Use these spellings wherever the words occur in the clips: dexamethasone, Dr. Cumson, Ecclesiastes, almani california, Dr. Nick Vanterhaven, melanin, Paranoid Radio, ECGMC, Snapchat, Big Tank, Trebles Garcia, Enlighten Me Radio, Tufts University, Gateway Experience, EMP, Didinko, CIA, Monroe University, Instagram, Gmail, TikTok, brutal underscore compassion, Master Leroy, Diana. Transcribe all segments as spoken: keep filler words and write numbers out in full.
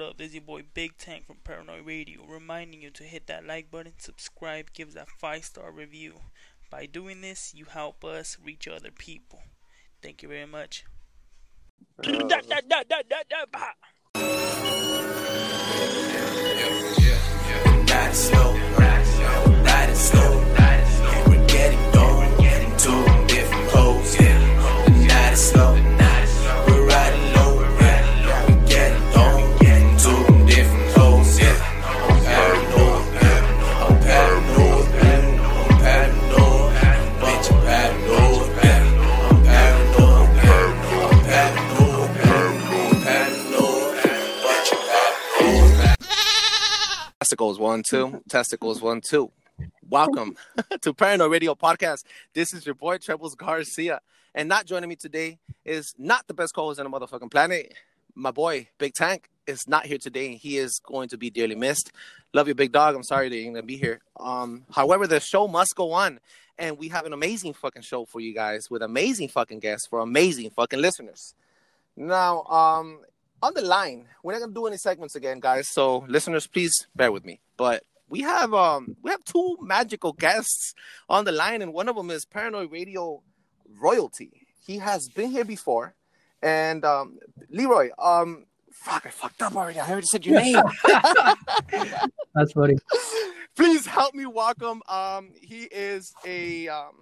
What up, this is your boy Big Tank from Paranoid Radio, reminding you to hit that like button, subscribe, give us a five star review. By doing this, you help us reach other people. Thank you very much. Uh, Testicles one two, testicles one two. Welcome to Paranoid Radio Podcast. This is your boy Trebles Garcia, and not joining me today is not the best co-host on the motherfucking planet. My boy Big Tank is not here today. He is going to be dearly missed. Love you, big dog. I'm sorry that you're gonna be here. Um, however, the show must go on, and we have an amazing fucking show for you guys with amazing fucking guests for amazing fucking listeners. Now, um. On the line, we're not gonna do any segments again, guys. So, listeners, please bear with me. But we have um, we have two magical guests on the line, and one of them is Paranoid Radio royalty. He has been here before, and um, Leroy, um, fuck, I fucked up already. I already said your name. That's funny. Please help me welcome. Um, he is a um,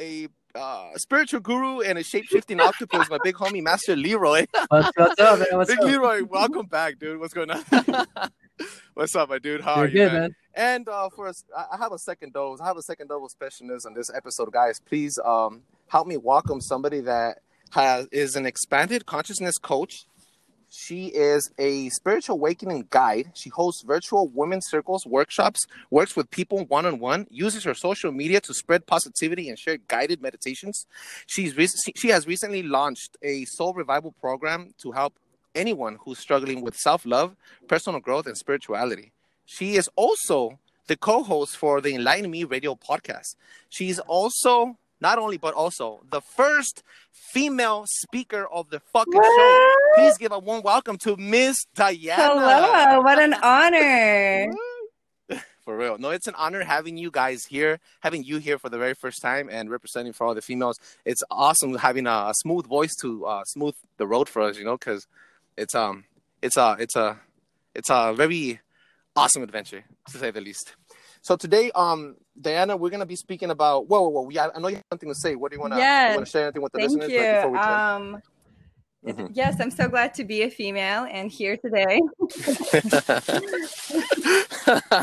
a. Uh, spiritual guru and a shape-shifting octopus, my big homie, Master Leroy. What's, what's up, man? What's big up? Leroy, welcome back, dude. What's going on? What's up, my dude? How You're are you, good, man? man? And uh, for us, I have a second dose. I have a second double specialness on this episode, guys. Please um, help me welcome somebody that has is an expanded consciousness coach. She is a spiritual awakening guide. She hosts virtual women's circles, workshops, works with people one-on-one, uses her social media to spread positivity and share guided meditations. She's rec- she has recently launched a soul revival program to help anyone who's struggling with self-love, personal growth, and spirituality. She is also the co-host for the Enlighten Me Radio podcast. She's also, not only, but also the first female speaker of the fucking what? show. Please give a warm welcome to Miss Diana. Hello, what an honor. For real. No, it's an honor having you guys here, having you here for the very first time and representing for all the females. It's awesome having a smooth voice to uh, smooth the road for us, you know, because it's um it's a it's a it's a very awesome adventure, to say the least. So today, um, Diana, we're gonna be speaking about. Whoa, whoa, whoa! Yeah, I know you have something to say. What do you wanna? Yes. You wanna share anything with the Thank listeners? You. Right before we um, mm-hmm. Yes, I'm so glad to be a female and here today.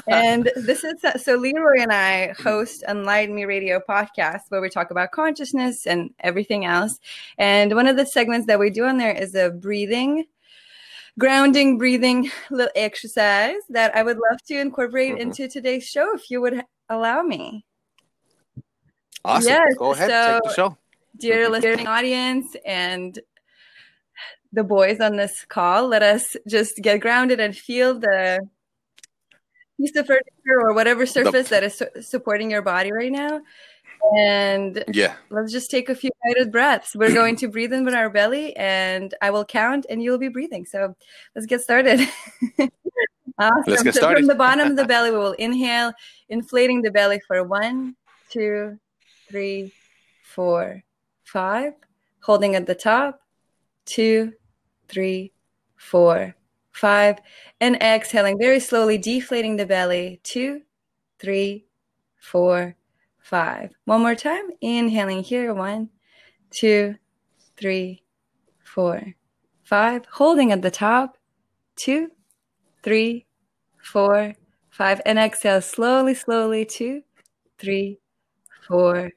And this is so Leroy and I host Enlighten Me Radio podcast where we talk about consciousness and everything else. And one of the segments that we do on there is a breathing. grounding breathing little exercise that I would love to incorporate mm-hmm. into today's show if you would allow me. Awesome. Yes, go ahead, so, take the show. Dear listening audience and the boys on this call, let us just get grounded and feel the piece of furniture or whatever surface the... that is su- supporting your body right now. And yeah, let's just take a few guided breaths. We're going to breathe in with our belly, and I will count, and you'll be breathing. So let's get started. Awesome. Let's get started. So from the bottom of the belly, we will inhale, inflating the belly for one, two, three, four, five. Holding at the top, two, three, four, five. And exhaling very slowly, deflating the belly, two, three, four, five. One more time. Inhaling here. One, two, three, four, five. Holding at the top. Two, three, four, five. And exhale slowly, slowly. Two, three, four,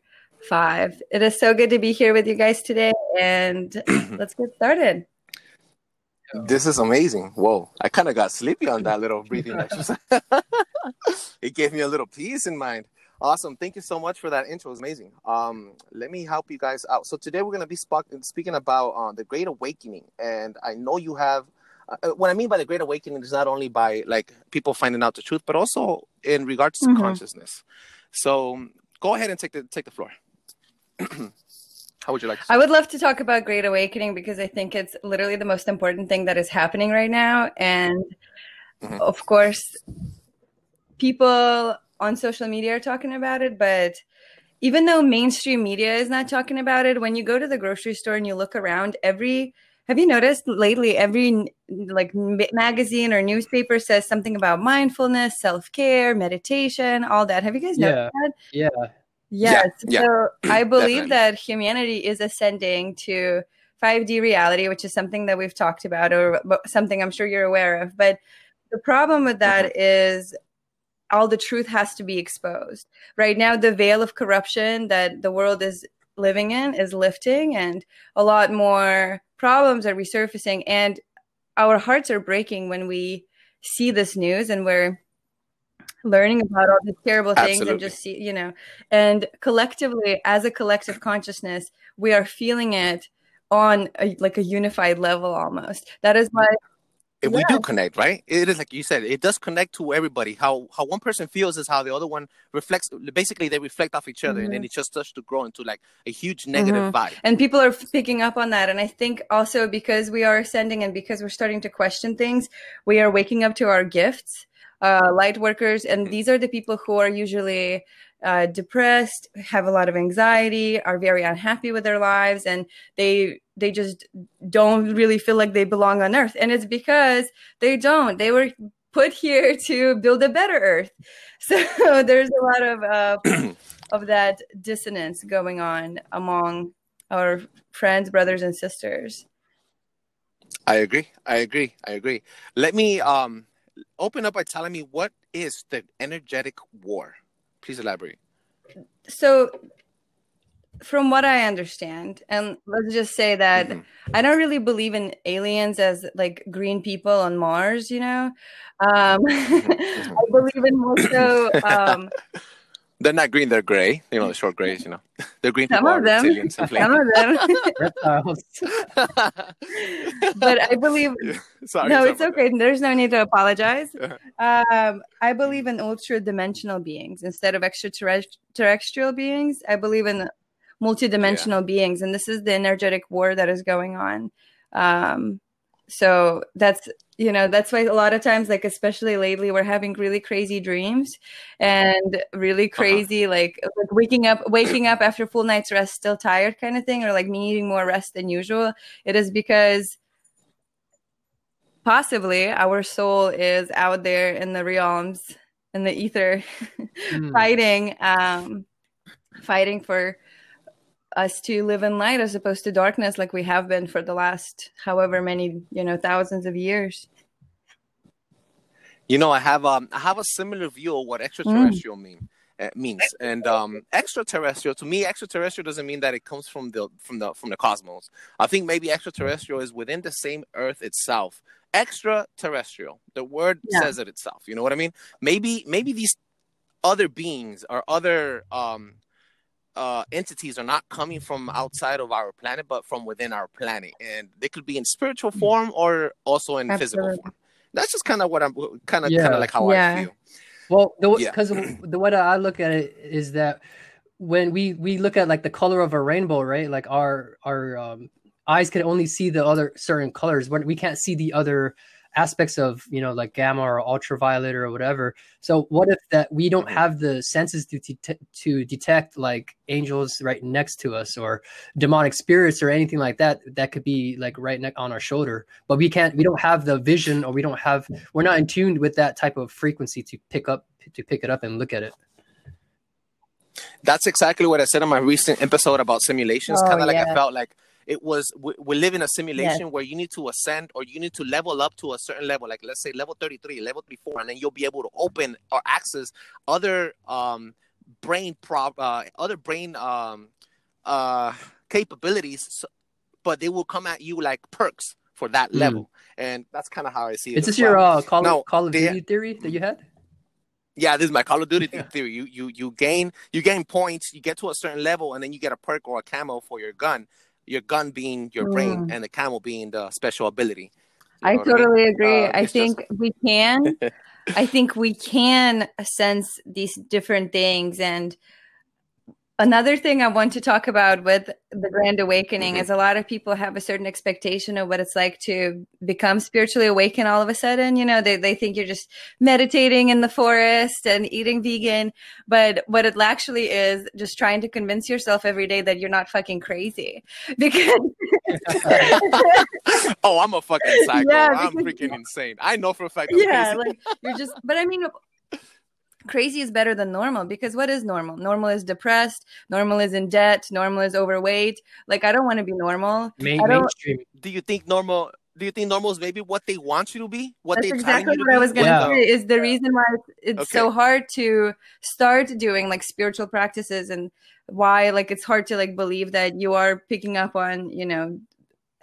five. It is so good to be here with you guys today. And let's get started. This is amazing. Whoa. I kind of got sleepy on that little breathing exercise. It gave me a little peace in mind. Awesome. Thank you so much for that intro. It's amazing. Um, let me help you guys out. So today we're going to be sp- speaking about uh, the Great Awakening. And I know you have, uh, what I mean by the Great Awakening is not only by like people finding out the truth, but also in regards to mm-hmm. consciousness. So go ahead and take the, take the floor. How would you like to start? I would love to talk about Great Awakening, because I think it's literally the most important thing that is happening right now. And mm-hmm. of course, people on social media are talking about it, but even though mainstream media is not talking about it, when you go to the grocery store and you look around, every, have you noticed lately, every like magazine or newspaper says something about mindfulness, self-care, meditation, all that. Have you guys noticed yeah. that? Yeah. Yes. Yeah, so yeah, I believe definitely. that humanity is ascending to five D reality, which is something that we've talked about, or something I'm sure you're aware of. But the problem with that mm-hmm. is all the truth has to be exposed. Right now, the veil of corruption that the world is living in is lifting, and a lot more problems are resurfacing. And our hearts are breaking when we see this news, and we're learning about all these terrible things Absolutely. and just see, you know, and collectively, as a collective consciousness, we are feeling it on a, like a unified level almost. That is why yeah. we do connect, right? It is like you said, it does connect to everybody. How how one person feels is how the other one reflects. Basically, they reflect off each other, mm-hmm. and then it just starts to grow into like a huge negative mm-hmm. vibe. And people are picking up on that. And I think also because we are ascending and because we're starting to question things, we are waking up to our gifts. Uh, light workers, and these are the people who are usually uh, depressed, have a lot of anxiety, are very unhappy with their lives, and they they just don't really feel like they belong on Earth. And it's because they don't. They were put here to build a better Earth. So there's a lot of uh, of that dissonance going on among our friends, brothers, and sisters. I agree. I agree. I agree. Let me. Um... Open up by telling me, what is the energetic war? Please elaborate. So from what I understand, and let's just say that mm-hmm. I don't really believe in aliens as like green people on Mars, you know. Um, I believe in also... Um, they're not green, they're gray. You know, the short grays, you know. They're green some people of are them. Reptilians and some of them. But I believe... Sorry, no, it's okay. That. There's no need to apologize. um, I believe in ultra-dimensional beings. Instead of extraterrestrial beings, I believe in multidimensional yeah. beings. And this is the energetic war that is going on. Um, so that's... You know, that's why a lot of times, like, especially lately, we're having really crazy dreams and really crazy, uh-huh. like, like waking up, waking up after full night's rest, still tired kind of thing, or like needing more rest than usual. It is because possibly our soul is out there in the realms, in the ether, mm. fighting, um, fighting for us to live in light as opposed to darkness, like we have been for the last however many, you know, thousands of years. You know, I have um, I have a similar view of what extraterrestrial mm. mean uh, means, and um, extraterrestrial to me, extraterrestrial doesn't mean that it comes from the from the from the cosmos. I think maybe extraterrestrial is within the same Earth itself. Extraterrestrial, the word yeah. says it itself. You know what I mean? Maybe maybe these other beings or other um. Uh, entities are not coming from outside of our planet, but from within our planet, and they could be in spiritual form or also in Absolutely. physical form. That's just kind of what I'm kind of yeah. kind of like how yeah. I feel. Well, because the, yeah. the way I look at it is that when we we look at like the color of a rainbow, right? Like our our um, eyes can only see the other certain colors. When we can't see the other aspects of, you know, like gamma or ultraviolet or whatever. So what if that we don't have the senses to det- to detect like angels right next to us or demonic spirits or anything like that that could be like right ne- on our shoulder, but we can't, we don't have the vision, or we don't have, we're not in tune with that type of frequency to pick up to pick it up and look at it. That's exactly what I said on my recent episode about simulations. Oh, kind of like yeah. I felt like it was, we, we live in a simulation yes. where you need to ascend, or you need to level up to a certain level, like let's say level thirty-three, level thirty-four, and then you'll be able to open or access other um, brain prop, uh, other brain um, uh, capabilities, so, but they will come at you like perks for that mm. level, and that's kind of how I see it. Is this well. your uh, Call, now, Call of they, Duty theory that you had? Yeah, this is my Call of Duty yeah. theory. You you you gain you gain points, you get to a certain level, and then you get a perk or a camo for your gun. Your gun being your brain, mm. and the camel being the special ability. You I totally I mean? agree. Uh, I think just... we can. I think we can sense these different things, and Another thing I want to talk about with the Grand Awakening mm-hmm. is a lot of people have a certain expectation of what it's like to become spiritually awakened all of a sudden. You know, they, they think you're just meditating in the forest and eating vegan. But what it actually is just trying to convince yourself every day that you're not fucking crazy. Because oh, I'm a fucking psycho. Yeah, I'm freaking insane. I know for a fact I'm yeah, crazy. Like, you're just, but I mean... crazy is better than normal, because what is normal? Normal is depressed. Normal is in debt. Normal is overweight. Like, I don't want to be normal. Maybe. Do you think normal? Do you think normal is maybe what they want you to be? What That's they exactly what I was going to yeah. say is the reason why it's okay. so hard to start doing like spiritual practices, and why like it's hard to like believe that you are picking up on, you know,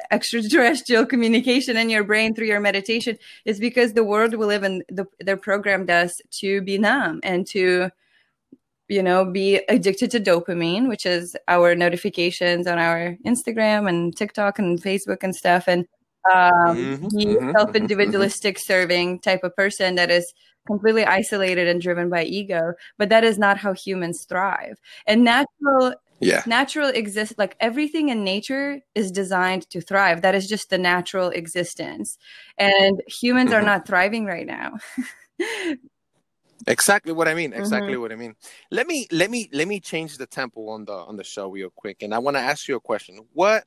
extraterrestrial communication in your brain through your meditation, is because the world we live in, the, they're programmed us to be numb and to, you know, be addicted to dopamine, which is our notifications on our Instagram and TikTok and Facebook and stuff. And um, mm-hmm. he's a self-individualistic mm-hmm. serving type of person that is completely isolated and driven by ego. But that is not how humans thrive. And natural... Yeah. Natural exists, like everything in nature is designed to thrive. That is just the natural existence. And humans mm-hmm. are not thriving right now. Exactly what I mean. Exactly mm-hmm. what I mean. Let me let me let me change the tempo on the on the show real quick. And I want to ask you a question. What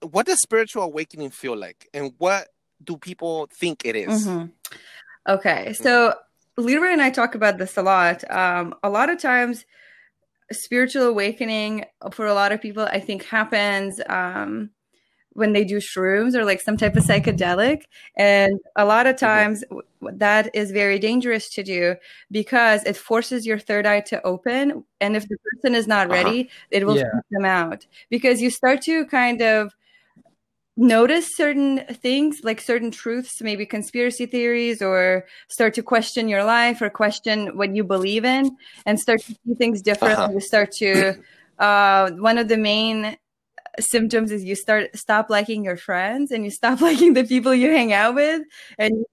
what does spiritual awakening feel like? And what do people think it is? Mm-hmm. Okay. So Leroy and I talk about this a lot. Um, a lot of times spiritual awakening for a lot of people, I think, happens um, when they do shrooms or like some type of psychedelic. And a lot of times mm-hmm. that is very dangerous to do, because it forces your third eye to open. And if the person is not ready, uh-huh. it will yeah. freak them out, because you start to kind of notice certain things, like certain truths, maybe conspiracy theories, or start to question your life or question what you believe in, and start to see things differently. Uh-huh. You start to uh one of the main symptoms is you start stop liking your friends, and you stop liking the people you hang out with, and you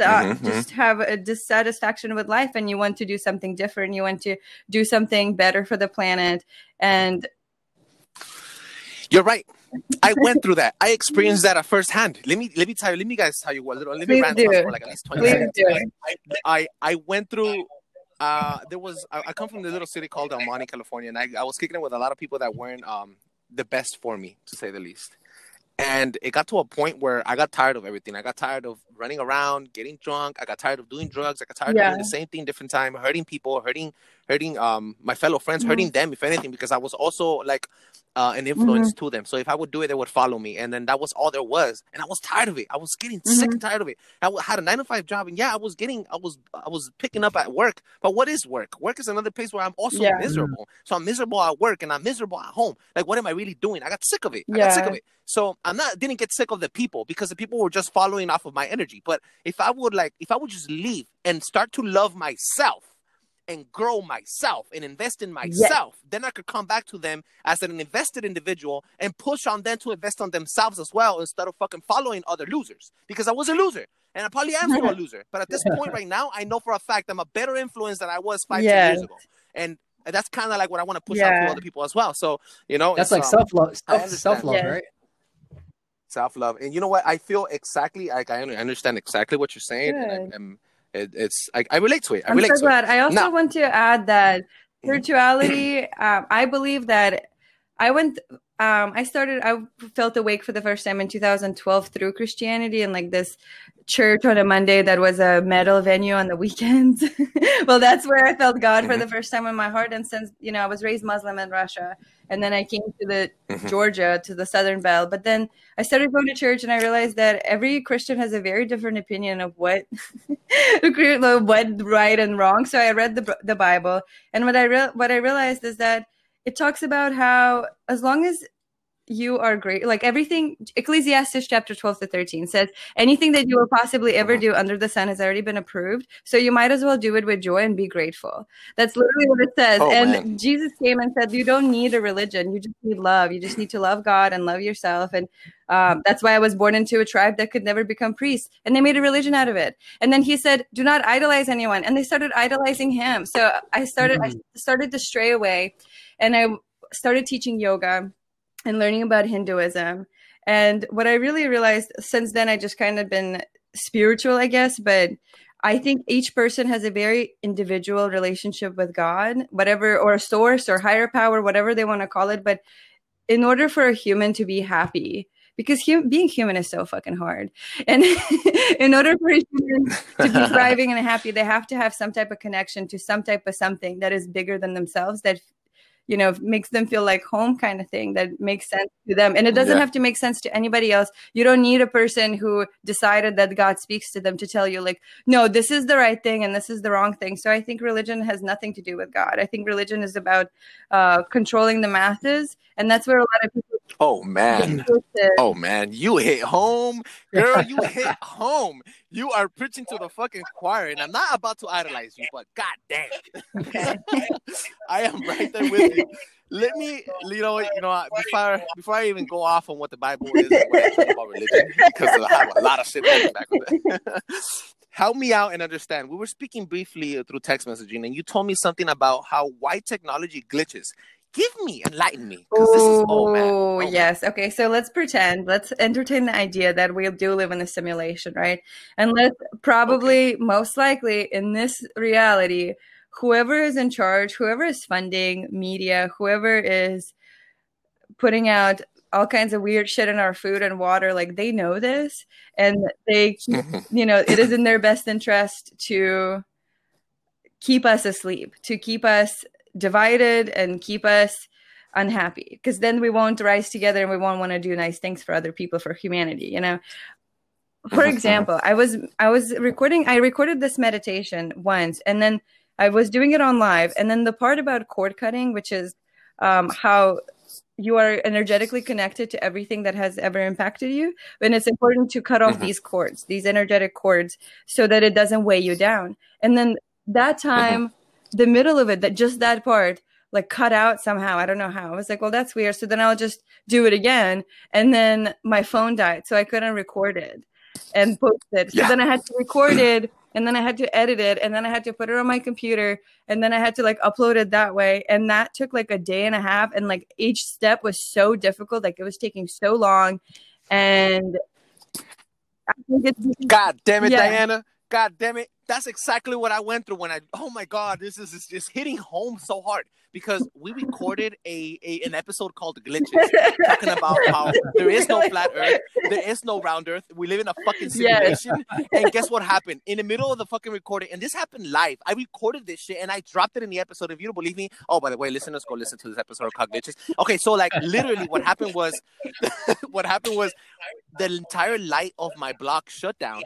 stop, mm-hmm. just have a dissatisfaction with life, and you want to do something different, you want to do something better for the planet. And you're right. I went through that. I experienced that at first hand. Let me let me tell you. Let me guys tell you a little. Let me rant for like at least twenty seconds. I, I I went through. Uh, there was. I, I come from the little city called Almani, California, and I, I was kicking it with a lot of people that weren't um the best for me, to say the least. And it got to a point where I got tired of everything. I got tired of running around, getting drunk. I got tired of doing drugs. I got tired yeah. of doing the same thing, different time, hurting people, hurting, hurting um my fellow friends, mm-hmm. hurting them, if anything, because I was also like uh, an influence mm-hmm. to them. So if I would do it, they would follow me. And then that was all there was. And I was tired of it. I was getting mm-hmm. sick and tired of it. I had a nine to five job, and yeah, I was getting, I was, I was picking up at work. But what is work? Work is another place where I'm also yeah. miserable. So I'm miserable at work, and I'm miserable at home. Like, what am I really doing? I got sick of it. I yeah. got sick of it. So I'm not didn't get sick of the people, because the people were just following off of my energy. But if I would like, if I would just leave and start to love myself and grow myself and invest in myself, yes. then I could come back to them as an invested individual and push on them to invest on themselves as well, instead of fucking following other losers, because I was a loser. And I probably am still a loser. But at this point right now, I know for a fact I'm a better influence than I was five, yes. ten years ago. And that's kind of like what I want to push yeah. out to other people as well. So, you know, that's like um, self-love, self, self-love, yeah. right? Self-love. And you know what? I feel exactly like I understand exactly what you're saying. Good. And I, I'm, it, it's I, I relate to it. I I'm relate so to glad. It. I also now, want to add that spirituality. um, I believe that I went. Um, I started. I felt awake for the first time in two thousand twelve through Christianity and like this church on a Monday that was a metal venue on the weekends. Well, that's where I felt God for the first time in my heart. And since, you know, I was raised Muslim in Russia, and then I came to the Georgia, to the Southern Belle. But then I started going to church, and I realized that every Christian has a very different opinion of what, what right and wrong. So I read the the Bible, and what I re- what I realized is that it talks about how, as long as you are great, like everything, Ecclesiastes chapter twelve to thirteen says, anything that you will possibly ever do under the sun has already been approved. So you might as well do it with joy and be grateful. That's literally what it says. Oh, and man. Jesus came and said, you don't need a religion. You just need love. You just need to love God and love yourself. And um, that's why I was born into a tribe that could never become priests. And they made a religion out of it. And then he said, do not idolize anyone. And they started idolizing him. So I started, mm. I started to stray away. And I started teaching yoga and learning about Hinduism. And what I really realized since then, I just kind of been spiritual, I guess, but I think each person has a very individual relationship with God, whatever, or a source or higher power, whatever they want to call it. But in order for a human to be happy, because hum- being human is so fucking hard. And in order for a human to be thriving and happy, they have to have some type of connection to some type of something that is bigger than themselves, that, you know, makes them feel like home kind of thing, that makes sense to them. And it doesn't yeah. have to make sense to anybody else. You don't need a person who decided that God speaks to them to tell you like, no, this is the right thing and this is the wrong thing. So I think religion has nothing to do with God. I think religion is about uh, controlling the masses. And that's where a lot of people. Oh, man. Oh, man. You hit home. Girl, you hit home. You are preaching to the fucking choir. And I'm not about to idolize you, but God damn. Okay. I am right there with you. Let me, you know, you know, before before I even go off on what the Bible is and what I think about religion, because I have a lot of shit coming back with that. Help me out and understand. We were speaking briefly through text messaging, and you told me something about how white technology glitches. Give me, enlighten me. Oh, oh, man. Oh, yes. Man. Okay, so let's pretend, let's entertain the idea that we do live in a simulation, right? And let's probably, okay. most likely, in this reality, whoever is in charge, whoever is funding media, whoever is putting out all kinds of weird shit in our food and water, like, they know this. And they, you know, it is in their best interest to keep us asleep, to keep us divided and keep us unhappy, because then we won't rise together and we won't want to do nice things for other people, for humanity, you know. For example, I was I was recording I recorded this meditation once, and then I was doing it on live, and then the part about cord cutting, which is um, how you are energetically connected to everything that has ever impacted you, and it's important to cut off mm-hmm. these cords, these energetic cords, so that it doesn't weigh you down. And then that time mm-hmm. the middle of it, that just that part, like cut out somehow. I don't know how. I was like, well, that's weird. So then I'll just do it again. And then my phone died, so I couldn't record it and post it. So yeah. then I had to record it, and then I had to edit it, and then I had to put it on my computer, and then I had to like upload it that way. And that took like a day and a half. And like each step was so difficult. Like it was taking so long. And I think it's- God damn it, yeah. Diana. God damn it. That's exactly what I went through when I, oh my God, this is it's, it's hitting home so hard, because we recorded a, a an episode called Glitches, talking about how there is no flat earth, there is no round earth, we live in a fucking simulation, yes. and guess what happened? In the middle of the fucking recording, and this happened live, I recorded this shit and I dropped it in the episode, if you don't believe me, oh, by the way, listeners, go listen to this episode called Glitches. Okay, so like literally what happened was, what happened was the entire light of my block shut down.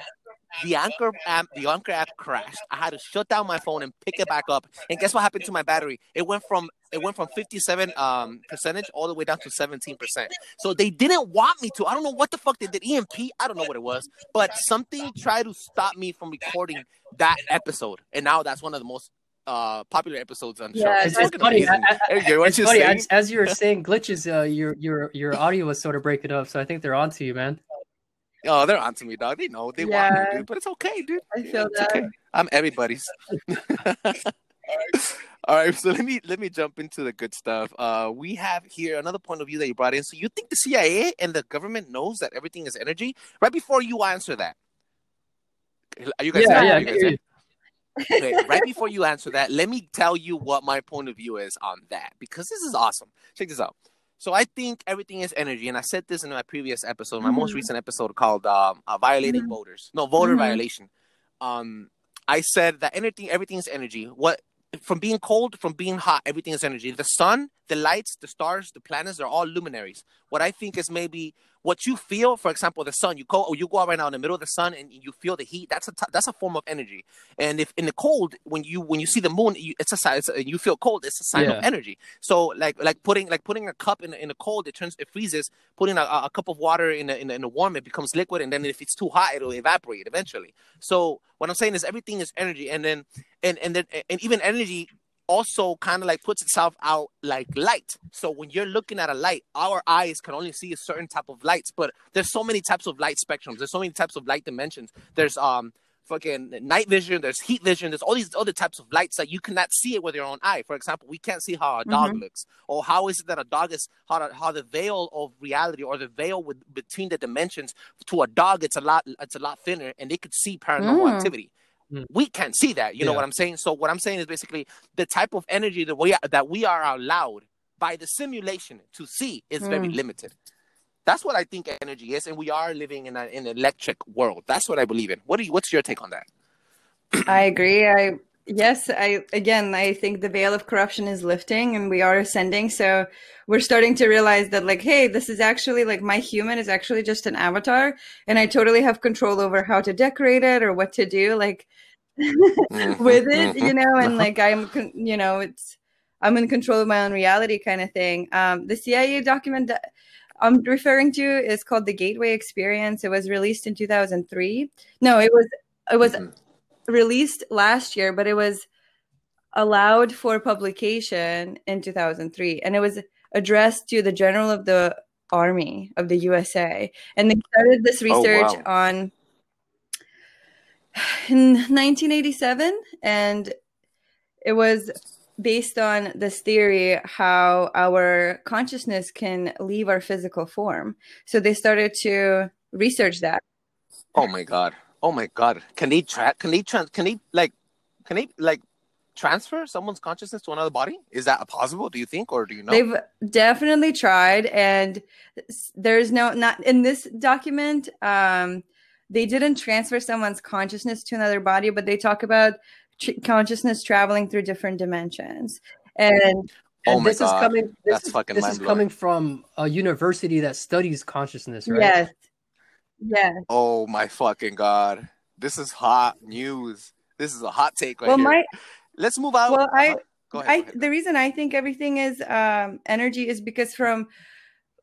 The Anchor app, the Anchor app crashed. I had to shut down my phone and pick it back up. And guess what happened to my battery? It went from it went from fifty-seven um percentage all the way down to seventeen percent. So they didn't want me to. I don't know what the fuck they did. E M P, I don't know what it was, but something tried to stop me from recording that episode. And now that's one of the most uh popular episodes on the yeah, show. It's, it's funny. I, I, it's funny. As, as you were saying glitches, uh, your your your audio was sort of breaking up. So I think they're on to you, man. Oh, they're onto me, dog. They know. They yeah. want me, dude. But it's okay, dude. I feel it's that. Okay. I'm everybody's. All right. So let me let me jump into the good stuff. Uh, we have here another point of view that you brought in. So you think the C I A and the government knows that everything is energy? Right before you answer that. Are you guys yeah, yeah, Are you guys yeah. Okay, right before you answer that, let me tell you what my point of view is on that, because this is awesome. Check this out. So I think everything is energy, and I said this in my previous episode, my mm-hmm. most recent episode called um, uh, Violating mm-hmm. Voters. No, voter mm-hmm. violation. Um, I said that anything, everything is energy. What From being cold, from being hot, everything is energy. The sun, the lights, the stars, the planets are all luminaries. What I think is maybe what you feel, for example, the sun. You go, or you go out right now in the middle of the sun and you feel the heat. That's a t- that's a form of energy. And if in the cold, when you when you see the moon, you, it's a sign. It's a, you feel cold. It's a sign yeah. of energy. So like like putting like putting a cup in in the cold, it turns it freezes. Putting a, a cup of water in a, in a, in the warm, it becomes liquid. And then if it's too hot, it'll evaporate eventually. So what I'm saying is everything is energy. And then and and then, and even energy also kind of like puts itself out like light. So when you're looking at a light, our eyes can only see a certain type of lights, but there's so many types of light spectrums. There's so many types of light dimensions. There's um fucking night vision, there's heat vision, there's all these other types of lights that you cannot see it with your own eye. For example, we can't see how a dog mm-hmm. looks, or how is it that a dog is, how, how the veil of reality, or the veil with, between the dimensions to a dog, it's a lot, it's a lot thinner, and they could see paranormal mm. activity. We can't see that, you yeah. know what I'm saying? So what I'm saying is basically the type of energy that we are, that we are allowed by the simulation to see is mm. very limited. That's what I think energy is, and we are living in, a, in an electric world. That's what I believe in. What do you? What's your take on that? I agree. I yes. I again, I think the veil of corruption is lifting, and we are ascending. So we're starting to realize that, like, hey, this is actually like my human is actually just an avatar, and I totally have control over how to decorate it or what to do, like with it, you know. And like I'm, you know, it's I'm in control of my own reality, kind of thing. Um, the C I A document that I'm referring to is called the Gateway Experience. It was released in two thousand three. No, it was it was mm-hmm. released last year, but it was allowed for publication in two thousand three, and it was addressed to the General of the Army of the U S A. And they started this research oh, wow. on in nineteen eighty-seven, and it was based on this theory how our consciousness can leave our physical form. So they started to research that. Oh my god! Oh my god! Can they tra- Can they trans? Can they like? Can they like transfer someone's consciousness to another body? Is that possible? Do you think, or do you know? They've definitely tried, and there's no not in this document. Um, they didn't transfer someone's consciousness to another body, but they talk about consciousness traveling through different dimensions, and, and oh this God. is coming. This That's is, fucking. This is coming from a university that studies consciousness, right? Yes. Yes. Oh my fucking god! This is hot news. This is a hot take right well, here. My, Let's move on. Well, I, uh-huh. go ahead, I, go ahead. The reason I think everything is um, energy is because from.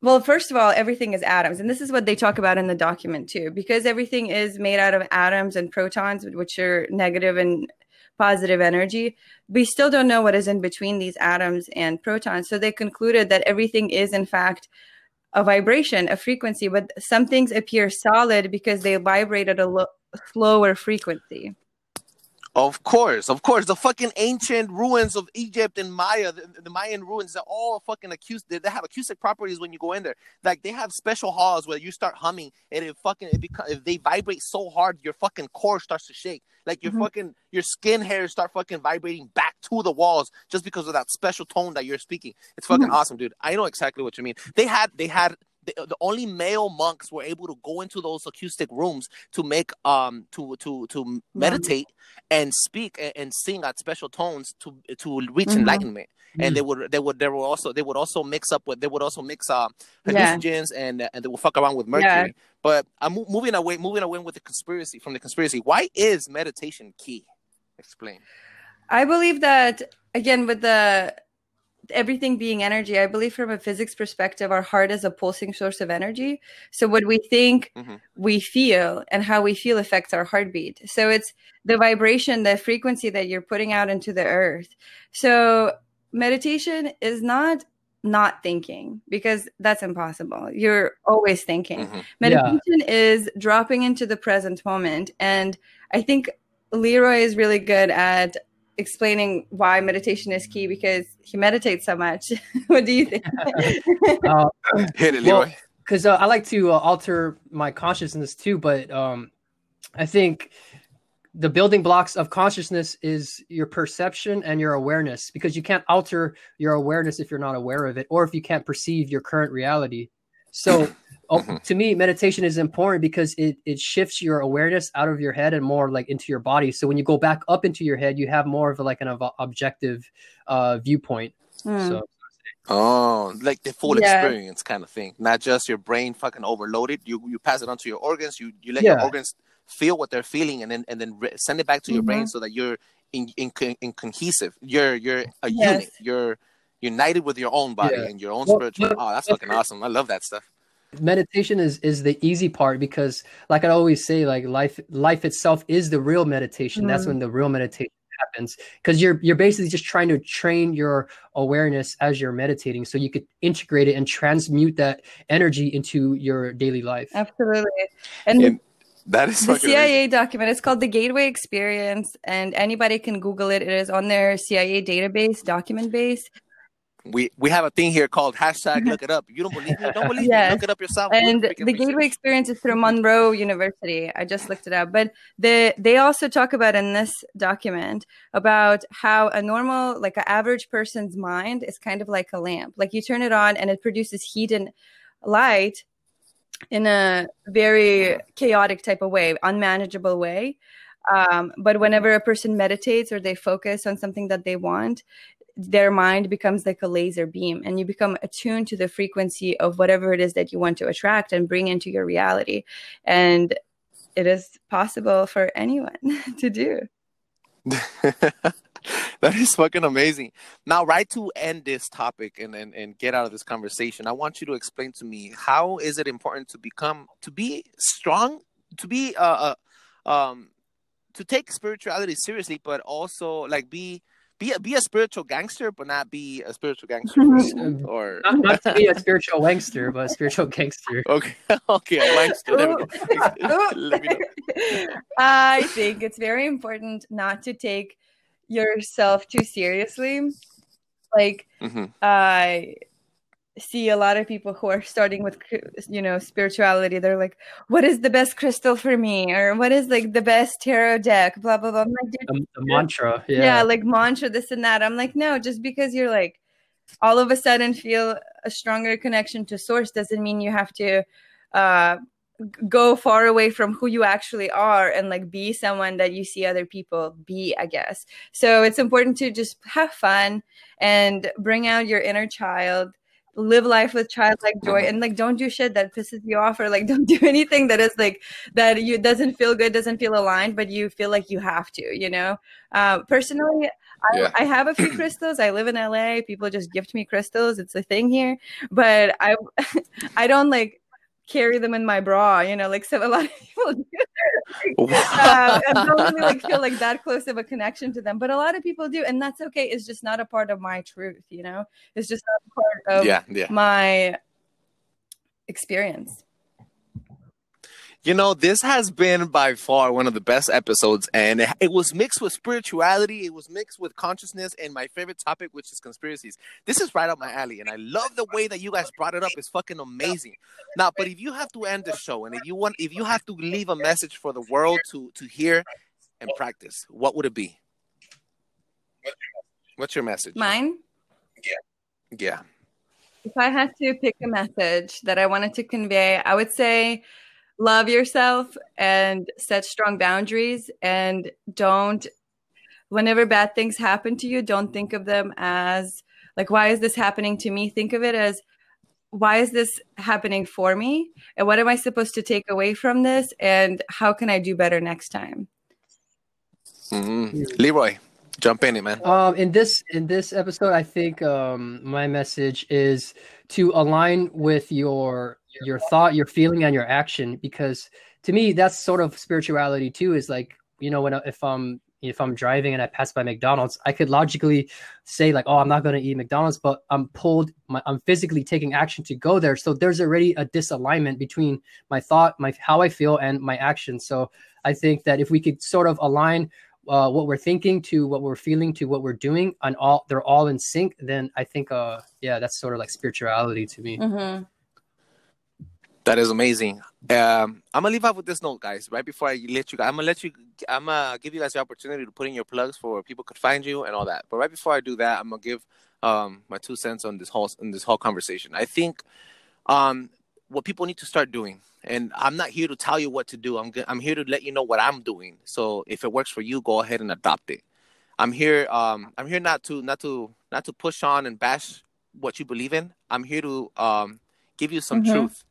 Well, first of all, everything is atoms. And this is what they talk about in the document too, because everything is made out of atoms and protons, which are negative and positive energy. We still don't know what is in between these atoms and protons. So they concluded that everything is, in fact, a vibration, a frequency, but some things appear solid because they vibrate at a lo- slower frequency. Of course, of course. The fucking ancient ruins of Egypt and Maya, the, the Mayan ruins, they're all fucking acoustic. They, they have acoustic properties when you go in there. Like, they have special halls where you start humming, and it fucking, it becomes, if they vibrate so hard, your fucking core starts to shake. Like, your mm-hmm. fucking, your skin hairs start fucking vibrating back to the walls just because of that special tone that you're speaking. It's fucking mm-hmm. awesome, dude. I know exactly what you mean. They had, they had... The only male monks were able to go into those acoustic rooms to make um to to to mm-hmm. meditate and speak and, and sing at special tones to to reach mm-hmm. enlightenment. Mm-hmm. And they would they would they were also they would also mix up with they would also mix uh, hallucinogens yeah. and and they would fuck around with mercury. Yeah. But I'm moving away moving away with the conspiracy from the conspiracy. Why is meditation key? Explain. I believe that again with the. Everything being energy, I believe from a physics perspective, our heart is a pulsing source of energy. So what we think, mm-hmm. we feel, and how we feel affects our heartbeat. So it's the vibration, the frequency that you're putting out into the earth. So meditation is not not thinking, because that's impossible. You're always thinking. Mm-hmm. Meditation yeah. is dropping into the present moment. And I think Leroy is really good at explaining why meditation is key because he meditates so much. What do you think? uh, Hit it, Leroy. Because well, uh, I like to uh, alter my consciousness too, but um, I think the building blocks of consciousness is your perception and your awareness, because you can't alter your awareness if you're not aware of it, or if you can't perceive your current reality. So oh, to me, meditation is important because it, it shifts your awareness out of your head and more like into your body. So when you go back up into your head, you have more of like an ob- objective uh, viewpoint. Mm. So, oh, like the full yeah. experience kind of thing. Not just your brain fucking overloaded. You you pass it on to your organs. You you let yeah. your organs feel what they're feeling and then and then re- send it back to mm-hmm. your brain so that you're in in, in cohesive. You're you're a yes. unit. You're united with your own body yeah. and your own well, spiritual. Oh, that's fucking awesome. I love that stuff. Meditation is is the easy part because, like I always say, like life life itself is the real meditation. Mm-hmm. That's when the real meditation happens, because you're you're basically just trying to train your awareness as you're meditating, so you could integrate it and transmute that energy into your daily life. Absolutely, and. Yeah. That is the C I A amazing. document. It's called the Gateway Experience, and anybody can Google it. It is on their C I A database, document base. We we have a thing here called hashtag look it up. You don't believe me? Don't believe yes. me? Look it up yourself. And the Gateway research. Experience is through Monroe University. I just looked it up. But the, they also talk about in this document about how a normal, like an average person's mind is kind of like a lamp. Like you turn it on and it produces heat and light in a very chaotic type of way, unmanageable way. Um, but whenever a person meditates or they focus on something that they want, their mind becomes like a laser beam, and you become attuned to the frequency of whatever it is that you want to attract and bring into your reality. And it is possible for anyone to do. That is fucking amazing. Now, right to end this topic and, and, and get out of this conversation, I want you to explain to me, how is it important to become, to be strong, to be, uh, uh um, to take spirituality seriously, but also like be, Be a, be a spiritual gangster, but not be a spiritual gangster. Or not, not to be a spiritual wangster, but a spiritual gangster. Okay, okay, a wangster. Let me, let, let me know. I think it's very important not to take yourself too seriously. Like, mm-hmm. I see a lot of people who are starting with, you know, spirituality. They're like, what is the best crystal for me? Or what is like the best tarot deck? Blah, blah, blah. I'm like, the, the mantra. Yeah. yeah, like mantra, this and that. I'm like, no, just because you're like all of a sudden feel a stronger connection to source doesn't mean you have to uh, go far away from who you actually are and like be someone that you see other people be, I guess. So it's important to just have fun and bring out your inner child. Live life with childlike joy, and like don't do shit that pisses you off, or like don't do anything that is like that you doesn't feel good, doesn't feel aligned, but you feel like you have to, you know. Uh, personally, I, yeah. I have a few crystals. I live in L A. People just gift me crystals. It's a thing here, but I I don't like carry them in my bra, you know, like so a lot of people do. uh, I don't really like feel like that close of a connection to them, but a lot of people do, and that's okay. It's just not a part of my truth, you know. It's just not part of yeah, yeah. my experience. You know, this has been by far one of the best episodes, and it, it was mixed with spirituality, it was mixed with consciousness, and my favorite topic, which is conspiracies. This is right up my alley, and I love the way that you guys brought it up. It's fucking amazing. Now, but if you have to end the show, and if you want, if you have to leave a message for the world to to hear and practice, what would it be? What's your message? Mine? Yeah. Yeah. If I had to pick a message that I wanted to convey, I would say, love yourself and set strong boundaries, and don't, whenever bad things happen to you, don't think of them as like, why is this happening to me? Think of it as, why is this happening for me? And what am I supposed to take away from this? And how can I do better next time? Mm-hmm. Leroy, jump in it, man. Um, in this, in this episode, I think um, my message is to align with your your thought, your feeling, and your action, because to me, that's sort of spirituality too. Is like, you know, when I, if I'm if I'm driving and I pass by McDonald's, I could logically say like, oh, I'm not going to eat McDonald's, but I'm pulled, my, I'm physically taking action to go there. So there's already a disalignment between my thought, my how I feel, and my action. So I think that if we could sort of align uh, what we're thinking to what we're feeling to what we're doing, and all they're all in sync, then I think, uh, yeah, that's sort of like spirituality to me. Mm-hmm. That is amazing. Um, I'm gonna leave off with this note, guys. Right before I let you, I'm gonna let you. I'm gonna give you guys the opportunity to put in your plugs for where people could find you and all that. But right before I do that, I'm gonna give um, my two cents on this whole on this whole conversation. I think um, what people need to start doing, and I'm not here to tell you what to do. I'm I'm here to let you know what I'm doing. So if it works for you, go ahead and adopt it. I'm here. Um, I'm here not to not to not to push on and bash what you believe in. I'm here to um, give you some mm-hmm. truth.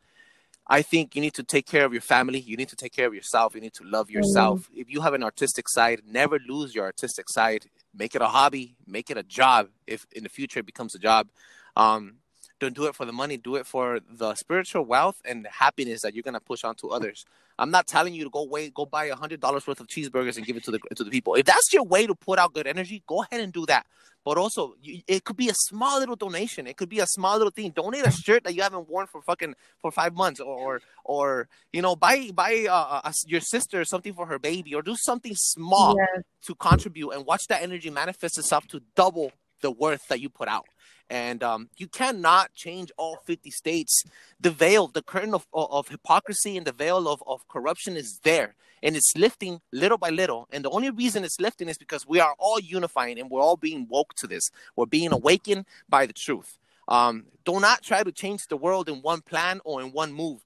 I think you need to take care of your family. You need to take care of yourself. You need to love yourself. Mm-hmm. If you have an artistic side, never lose your artistic side. Make it a hobby. Make it a job. If in the future it becomes a job, um, Don't do it for the money. Do it for the spiritual wealth and happiness that you're going to push on to others. I'm not telling you to go away, go buy one hundred dollars worth of cheeseburgers and give it to the to the people. If that's your way to put out good energy, go ahead and do that. But also, you, it could be a small little donation. It could be a small little thing. Donate a shirt that you haven't worn for fucking for five months, or or you know, buy buy uh, a, your sister something for her baby, or do something small yeah. to contribute, and watch that energy manifest itself to double the worth that you put out. And um, you cannot change all fifty states. The veil, the curtain of, of, of hypocrisy and the veil of, of corruption is there. And it's lifting little by little. And the only reason it's lifting is because we are all unifying and we're all being woke to this. We're being awakened by the truth. Um, do not try to change the world in one plan or in one move.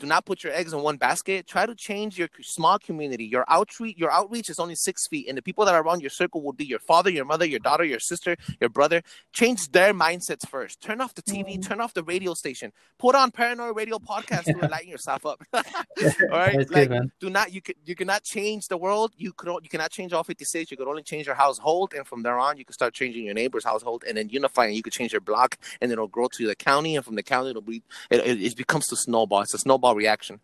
Do not put your eggs in one basket. Try to change your small community. Your outreach, your outreach is only six feet, and the people that are around your circle will be your father, your mother, your daughter, your sister, your brother. Change their mindsets first. Turn off the T V. Turn off the radio station. Put on Paranoid Radio podcast to lighten yourself up. All right, like, good, man. Do not you can, you cannot change the world. You could you cannot change all fifty states. You could only change your household, and from there on, you can start changing your neighbor's household, and then unifying. You could change your block, and then it'll grow to the county, and from the county, it'll be it, it, it becomes the snowball. It's a snowball reaction.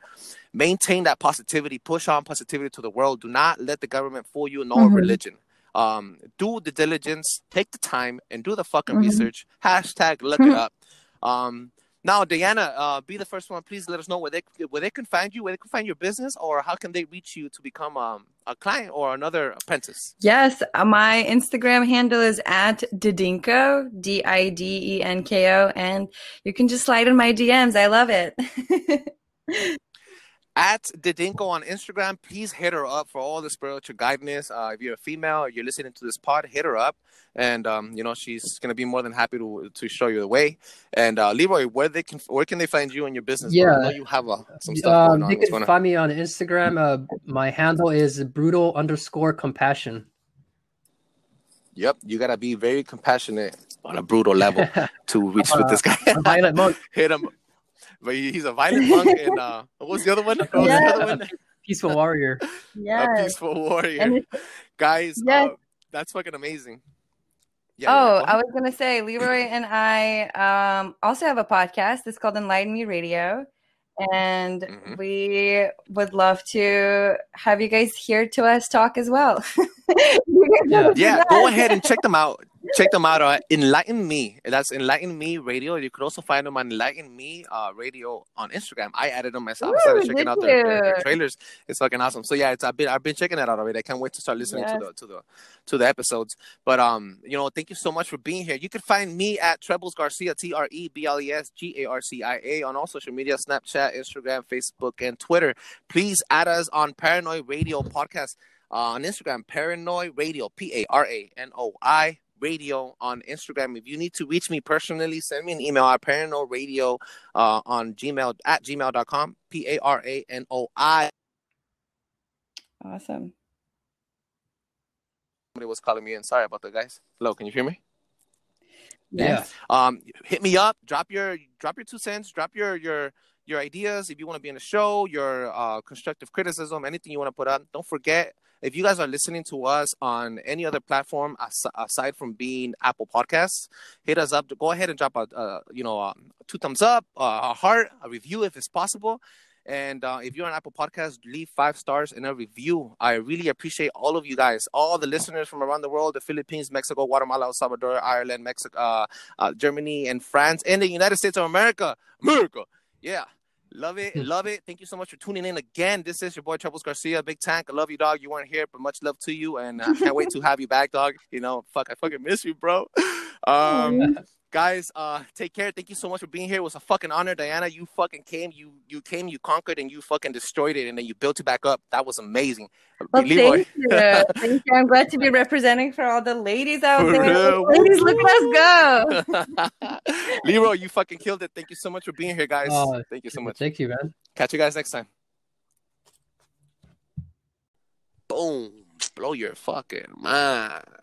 Maintain that positivity. Push on positivity to the world. Do not let the government fool you, nor mm-hmm. religion. Um, do the diligence. Take the time and do the fucking mm-hmm. research. Hashtag look mm-hmm. it up. Um, now, Diana, uh, be the first one. Please let us know where they where they can find you, where they can find your business, or how can they reach you to become um, a client or another apprentice. Yes, my Instagram handle is at Didinko, D I D E N K O, and you can just slide in my D Ms. I love it. At Didinko on Instagram, please hit her up for all the spiritual guidance. Uh, if you're a female or you're listening to this pod, hit her up, and um, you know she's gonna be more than happy to to show you the way. And uh, Leroy, where they can where can they find you in your business? Yeah, I know you have uh, some stuff um, going on. They can What's find me on Instagram. Uh, my handle is brutal underscore compassion. Yep, you gotta be very compassionate on a brutal level to reach uh, with this guy. Hit him. But he's a violent monk, and uh, what's the other one? What was yeah. the other one? Peaceful warrior. Yeah. A peaceful warrior. Guys, yes. uh, that's fucking amazing. Yeah, oh, yeah. I was going to say, Leroy and I um, also have a podcast. It's called Enlighten Me Radio. And mm-hmm. we would love to have you guys here to us talk as well. yeah, yeah go ahead and check them out. Check them out. Uh, Enlighten Me. That's Enlighten Me Radio. You could also find them on Enlighten Me uh, Radio on Instagram. I added them myself. Ooh, I started checking out their, their, their trailers. It's fucking awesome. So yeah, it's I've been I've been checking that out already. I can't wait to start listening yes. to the to the to the episodes. But um, you know, thank you so much for being here. You can find me at Trebles Garcia, T R E B L E S G A R C I A on all social media: Snapchat, Instagram, Facebook, and Twitter. Please add us on Paranoid Radio podcast uh, on Instagram. Paranoid Radio, P A R A N O I. Radio on Instagram. If you need to reach me personally, send me an email at paranoidradio uh, on gmail at gmail dot com. P A R A N O I. Awesome. Somebody was calling me in. Sorry about that, guys. Hello, can you hear me? Yeah. yeah. Um, hit me up. Drop your drop your two cents. Drop your your your ideas. If you want to be in the show, your uh, constructive criticism, anything you want to put up. Don't forget. If you guys are listening to us on any other platform as- aside from being Apple Podcasts, hit us up. Go ahead and drop a, a you know, a two thumbs up, a heart, a review if it's possible. And uh, if you're on Apple Podcasts, leave five stars and a review. I really appreciate all of you guys, all the listeners from around the world, the Philippines, Mexico, Guatemala, El Salvador, Ireland, Mexico, uh, uh, Germany, and France, and the United States of America. America. Yeah. Love it. Love it. Thank you so much for tuning in again. This is your boy, Trebles Garcia, Big Tank. I love you, dog. You weren't here, but much love to you. And I can't wait to have you back, dog. You know, fuck, I fucking miss you, bro. Um, guys, uh, take care. Thank you so much for being here. It was a fucking honor, Diana. You fucking came. You you came, you conquered, and you fucking destroyed it. And then you built it back up. That was amazing. Well, thank you. Thank you. I'm glad to be representing for all the ladies out for there. Real. Ladies, look at us go. Leroy, you fucking killed it. Thank you so much for being here, guys. Oh, thank you so much. Thank you, man. Catch you guys next time. Boom. Blow your fucking mind.